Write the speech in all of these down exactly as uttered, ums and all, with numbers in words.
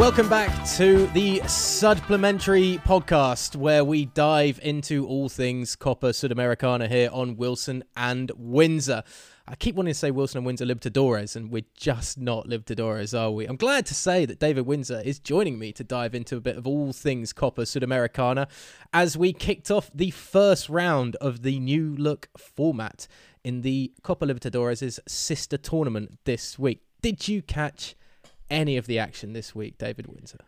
Welcome back to the supplementary podcast where we dive into all things Copa Sudamericana here on Wilson and Windsor. I keep wanting to say Wilson and Windsor Libertadores, and we're just not Libertadores, are we? I'm glad to say that David Windsor is joining me to dive into a bit of all things Copa Sudamericana as we kicked off the first round of the new look format in the Copa Libertadores' sister tournament this week. Did you catch any of the action this week, David Windsor?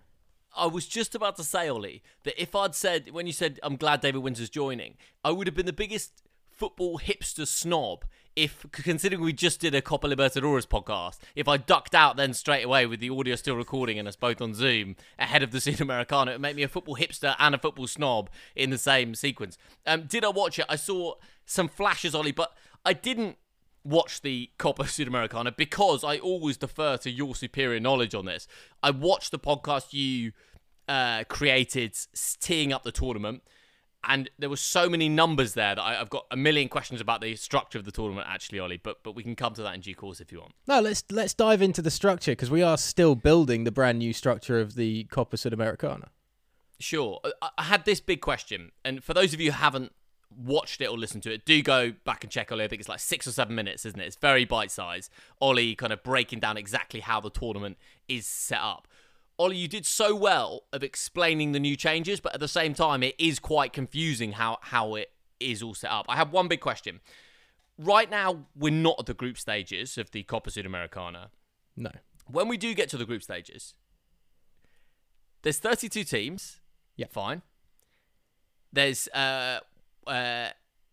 I was just about to say, Ollie, that if I'd said, when you said, I'm glad David Windsor's joining, I would have been the biggest football hipster snob if, considering we just did a Copa Libertadores podcast, if I ducked out then straight away with the audio still recording and us both on Zoom ahead of the Sudamericana. It would make me a football hipster and a football snob in the same sequence. Um, did I watch it? I saw some flashes, Ollie, but I didn't watch the Copa Sudamericana because I always defer to your superior knowledge on this. I watched the podcast you uh, created teeing up the tournament, and there were so many numbers there that I, I've got a million questions about the structure of the tournament, actually, Ollie, but but we can come to that in due course if you want. No, let's let's dive into the structure because we are still building the brand new structure of the Copa Sudamericana. Sure. I, I had this big question, and for those of you who haven't watched it or listened to it, do go back and check, Ollie. I think it's like six or seven minutes, isn't it? It's very bite-sized. Ollie kind of breaking down exactly how the tournament is set up. Ollie, you did so well of explaining the new changes, but at the same time, it is quite confusing how, how it is all set up. I have one big question. Right now, we're not at the group stages of the Copa Sudamericana. No. When we do get to the group stages, there's thirty-two teams. Yeah. Fine. There's... uh. Uh,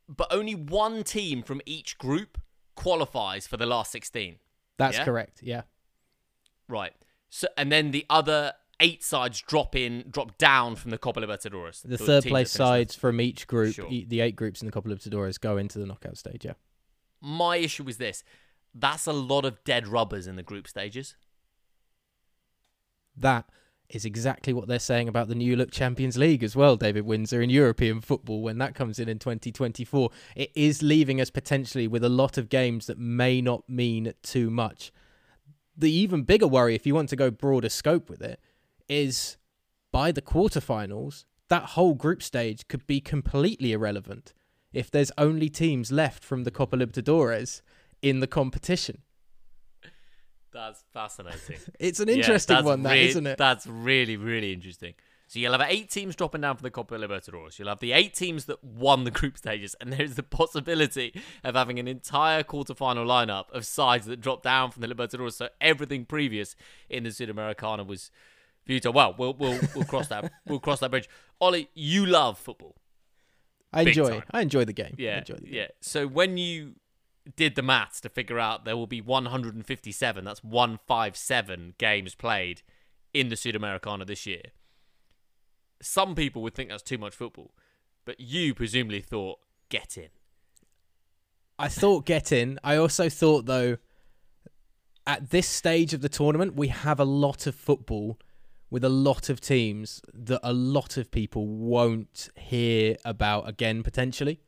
but only one team from each group qualifies for the last sixteen. That's yeah? correct, yeah. Right. So, and then the other eight sides drop in, drop down from the Copa Libertadores. The, the third place sides with. From each group, sure. e- the eight groups in the Copa Libertadores go into the knockout stage, yeah. My issue was this. That's a lot of dead rubbers in the group stages. That is exactly what they're saying about the new look Champions League as well, David Windsor, in European football when that comes in in twenty twenty-four. It is leaving us potentially with a lot of games that may not mean too much. The even bigger worry, if you want to go broader scope with it, is by the quarterfinals, that whole group stage could be completely irrelevant if there's only teams left from the Copa Libertadores in the competition. That's fascinating. It's an interesting yeah, one, that, re- isn't it? That's really, really interesting. So you'll have eight teams dropping down for the Copa Libertadores. You'll have the eight teams that won the group stages, and there's the possibility of having an entire quarterfinal lineup of sides that dropped down from the Libertadores. So everything previous in the Sudamericana was futile. Well, we'll we'll, we'll cross that we'll cross that bridge. Ollie, you love football. I Big enjoy. Time. I enjoy the game. Yeah, I enjoy the game. yeah. So when you did the maths to figure out there will be one hundred fifty-seven, that's one hundred fifty-seven games played in the Sudamericana this year. Some people would think that's too much football, but you presumably thought, get in. I thought, get in. I also thought, though, at this stage of the tournament, we have a lot of football with a lot of teams that a lot of people won't hear about again, potentially.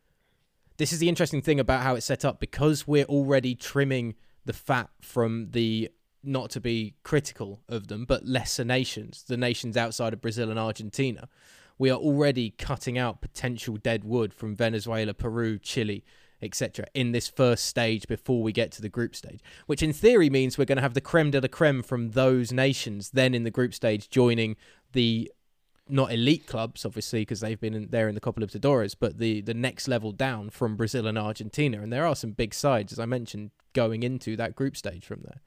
This is the interesting thing about how it's set up because we're already trimming the fat from the, not to be critical of them, but lesser nations, the nations outside of Brazil and Argentina. We are already cutting out potential dead wood from Venezuela, Peru, Chile, et cetera in this first stage before we get to the group stage, which in theory means we're going to have the creme de la creme from those nations then in the group stage joining the not elite clubs, obviously, because they've been in, there in the Copa Libertadores, but the, the next level down from Brazil and Argentina. And there are some big sides, as I mentioned, going into that group stage from there.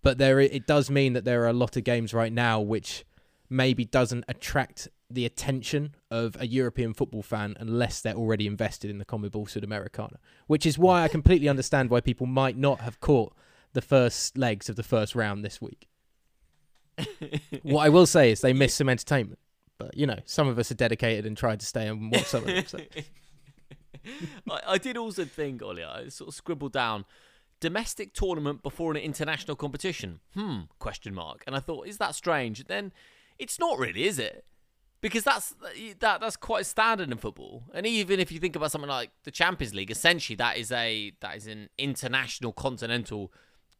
But there it does mean that there are a lot of games right now which maybe doesn't attract the attention of a European football fan unless they're already invested in the CONMEBOL Sudamericana, which is why I completely understand why people might not have caught the first legs of the first round this week. What I will say is they missed some entertainment. But, you know, some of us are dedicated and try to stay and watch some of them. So. I, I did also think, Ollie, I sort of scribbled down, domestic tournament before an international competition? Hmm, question mark. And I thought, is that strange? And then it's not really, is it? Because that's that that's quite standard in football. And even if you think about something like the Champions League, essentially that is a that is an international continental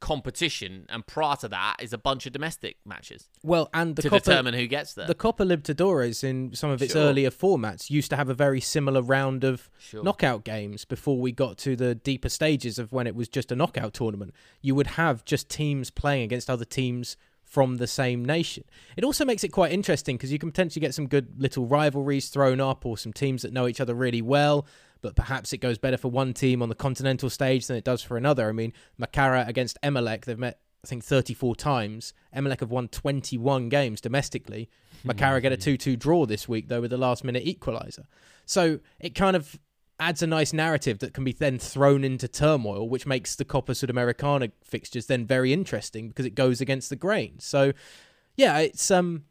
competition, and prior to that is a bunch of domestic matches. Well, and the to Copa, determine who gets there. The Copa Libertadores, in some of its sure. earlier formats, used to have a very similar round of sure. knockout games before we got to the deeper stages of when it was just a knockout tournament. You would have just teams playing against other teams from the same nation. It also makes it quite interesting because you can potentially get some good little rivalries thrown up, or some teams that know each other really well, but perhaps it goes better for one team on the continental stage than it does for another. I mean, Macara against Emelec, they've met, I think, thirty-four times. Emelec have won twenty-one games domestically. Macara get a two-two draw this week, though, with a last-minute equaliser. So it kind of adds a nice narrative that can be then thrown into turmoil, which makes the Copa Sudamericana fixtures then very interesting because it goes against the grain. So, yeah, it's... um.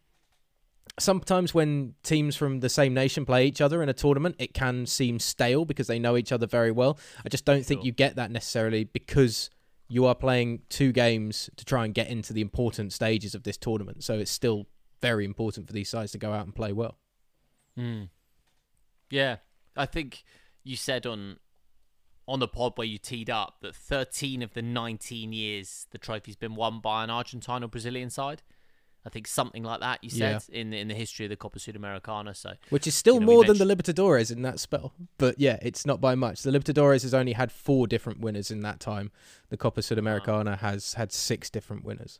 Sometimes when teams from the same nation play each other in a tournament, it can seem stale because they know each other very well. I just don't think sure. you get that necessarily because you are playing two games to try and get into the important stages of this tournament. So it's still very important for these sides to go out and play well. Mm. Yeah, I think you said on on the pod where you teed up that thirteen of the nineteen years the trophy's been won by an Argentine or Brazilian side. I think something like that, you said, yeah. in the, in the history of the Copa Sudamericana. So, which is still you know, more mentioned... than the Libertadores in that spell. But yeah, it's not by much. The Libertadores has only had four different winners in that time. The Copa Sudamericana oh. has had six different winners.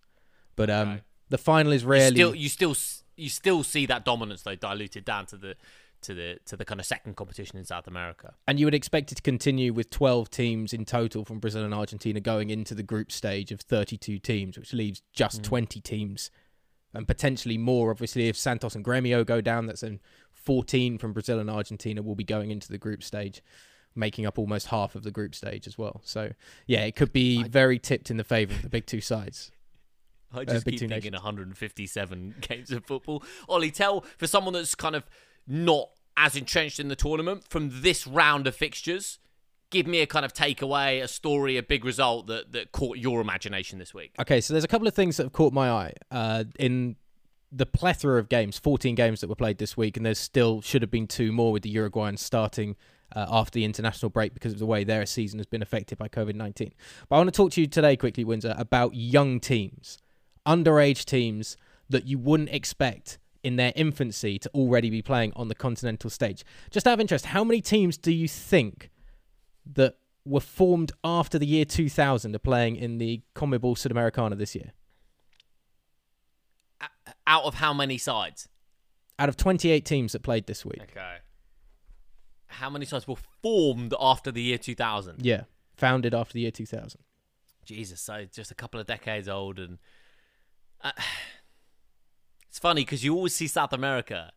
But um, okay. the final is rarely... You still, you still you still see that dominance, though, diluted down to the to the, to the kind of second competition in South America. And you would expect it to continue with twelve teams in total from Brazil and Argentina going into the group stage of thirty-two teams, which leaves just mm. twenty teams. And potentially more, obviously, if Santos and Grêmio go down, that's in fourteen from Brazil and Argentina will be going into the group stage, making up almost half of the group stage as well. So, yeah, it could be very tipped in the favour of the big two sides. I just uh, keep thinking nations. one hundred fifty-seven games of football. Ollie, tell, for someone that's kind of not as entrenched in the tournament, from this round of fixtures, give me a kind of takeaway, a story, a big result that, that caught your imagination this week. Okay, so there's a couple of things that have caught my eye uh, in the plethora of games, fourteen games that were played this week, and there still should have been two more with the Uruguayans starting uh, after the international break because of the way their season has been affected by covid nineteen. But I want to talk to you today quickly, Windsor, about young teams, underage teams that you wouldn't expect in their infancy to already be playing on the continental stage. Just out of interest, how many teams do you think that were formed after the year two thousand are playing in the CONMEBOL Sudamericana this year? Out of how many sides? Out of twenty-eight teams that played this week. Okay. How many sides were formed after the year two thousand? Yeah, founded after the year two thousand. Jesus, so just a couple of decades old. And uh, it's funny because you always see South America.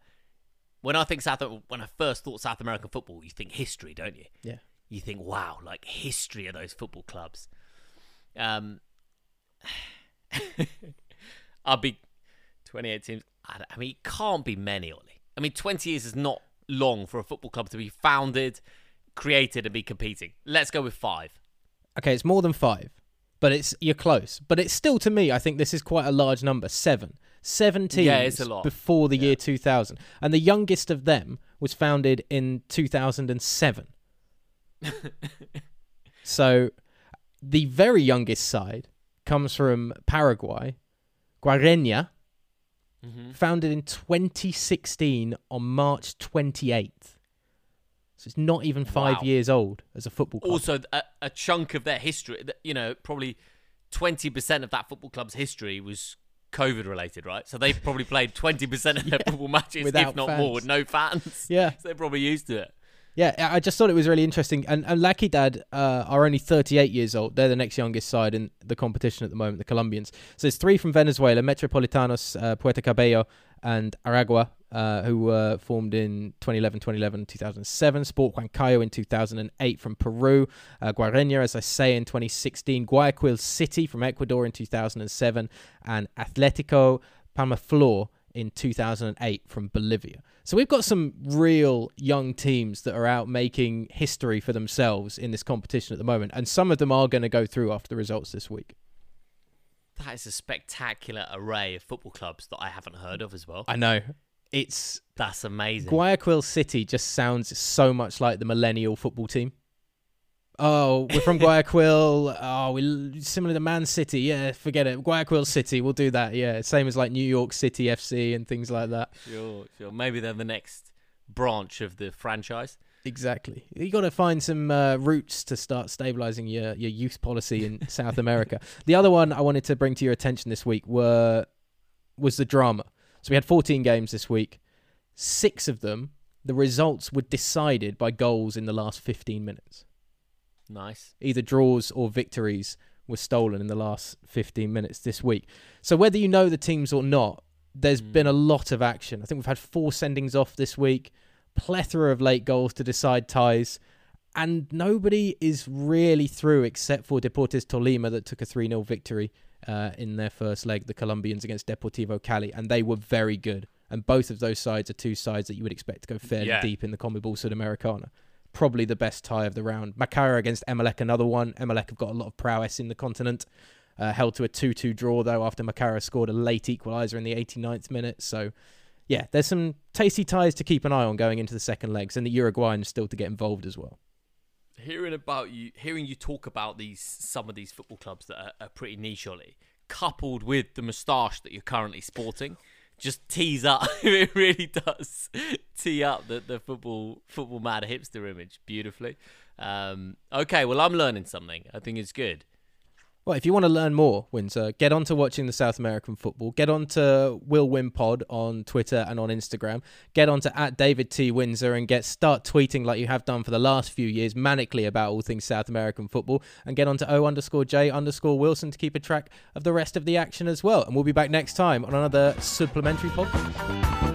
When I think South, when I first thought South American football, you think history, don't you? Yeah. You think, wow, like history of those football clubs. Um, I'll be twenty-eight teams. I, I mean, it can't be many, Ollie. I mean, twenty years is not long for a football club to be founded, created, and be competing. Let's go with five. Okay, it's more than five, but it's you're close. But it's still, to me, I think this is quite a large number, seven. Seven teams yeah, it's a lot. Before the yeah. year two thousand. And the youngest of them was founded in two thousand seven. So the very youngest side comes from Paraguay, Guareña, mm-hmm. founded in twenty sixteen on March twenty-eighth. So it's not even five wow. years old as a football club. Also, a, a chunk of their history, you know, probably twenty percent of that football club's history was COVID related, right? So they've probably played twenty percent of their yeah, football matches, without if not fans. More, with no fans. Yeah. So they're probably used to it. Yeah, I just thought it was really interesting. And, and Lucky Dad uh, are only thirty-eight years old. They're the next youngest side in the competition at the moment, the Colombians. So there's three from Venezuela, Metropolitanos, uh, Puerto Cabello, and Aragua, uh, who were formed in twenty eleven, twenty eleven, two thousand seven. Sport Huancayo in two thousand eight from Peru. Uh, Guareña, as I say, in twenty sixteen. Guayaquil City from Ecuador in two thousand seven. And Atletico Pamaflor in two thousand eight from Bolivia. So we've got some real young teams that are out making history for themselves in this competition at the moment, and some of them are going to go through after the results this week. That is a spectacular array of football clubs that I haven't heard of as well. I know. It's That's amazing. Guayaquil City just sounds so much like the millennial football team. Oh, we're from Guayaquil. Oh, we're similar to Man City. Yeah, forget it. Guayaquil City. We'll do that. Yeah, same as like New York City F C and things like that. Sure, sure. Maybe they're the next branch of the franchise. Exactly. You got to find some uh, roots to start stabilizing your, your youth policy in South America. The other one I wanted to bring to your attention this week were was the drama. So we had fourteen games this week. Six of them, the results were decided by goals in the last fifteen minutes. Nice. Either draws or victories were stolen in the last fifteen minutes this week. So whether you know the teams or not, there's mm. been a lot of action. I think we've had four sendings off this week, plethora of late goals to decide ties, and nobody is really through except for Deportes Tolima that took a three nil victory uh, in their first leg, the Colombians against Deportivo Cali, and they were very good. And both of those sides are two sides that you would expect to go fairly yeah. deep in the CONMEBOL Sudamericana. Probably the best tie of the round. Macara against Emelec, another one. Emelec have got a lot of prowess in the continent. Uh, held to a two two draw, though, after Macara scored a late equaliser in the eighty-ninth minute. So, yeah, there's some tasty ties to keep an eye on going into the second legs, and the Uruguayans still to get involved as well. Hearing about you, hearing you talk about these some of these football clubs that are, are pretty niche, Ollie, coupled with the moustache that you're currently sporting, just tease up, it really does tee up the, the football football mad hipster image beautifully. Um, okay, well, I'm learning something. I think it's good. Well, if you want to learn more, Windsor, get on to watching the South American football. Get on to WillWinPod on Twitter and on Instagram. Get on to at David T. Windsor and get start tweeting like you have done for the last few years manically about all things South American football. And get on to O underscore J underscore Wilson to keep a track of the rest of the action as well. And we'll be back next time on another supplementary podcast.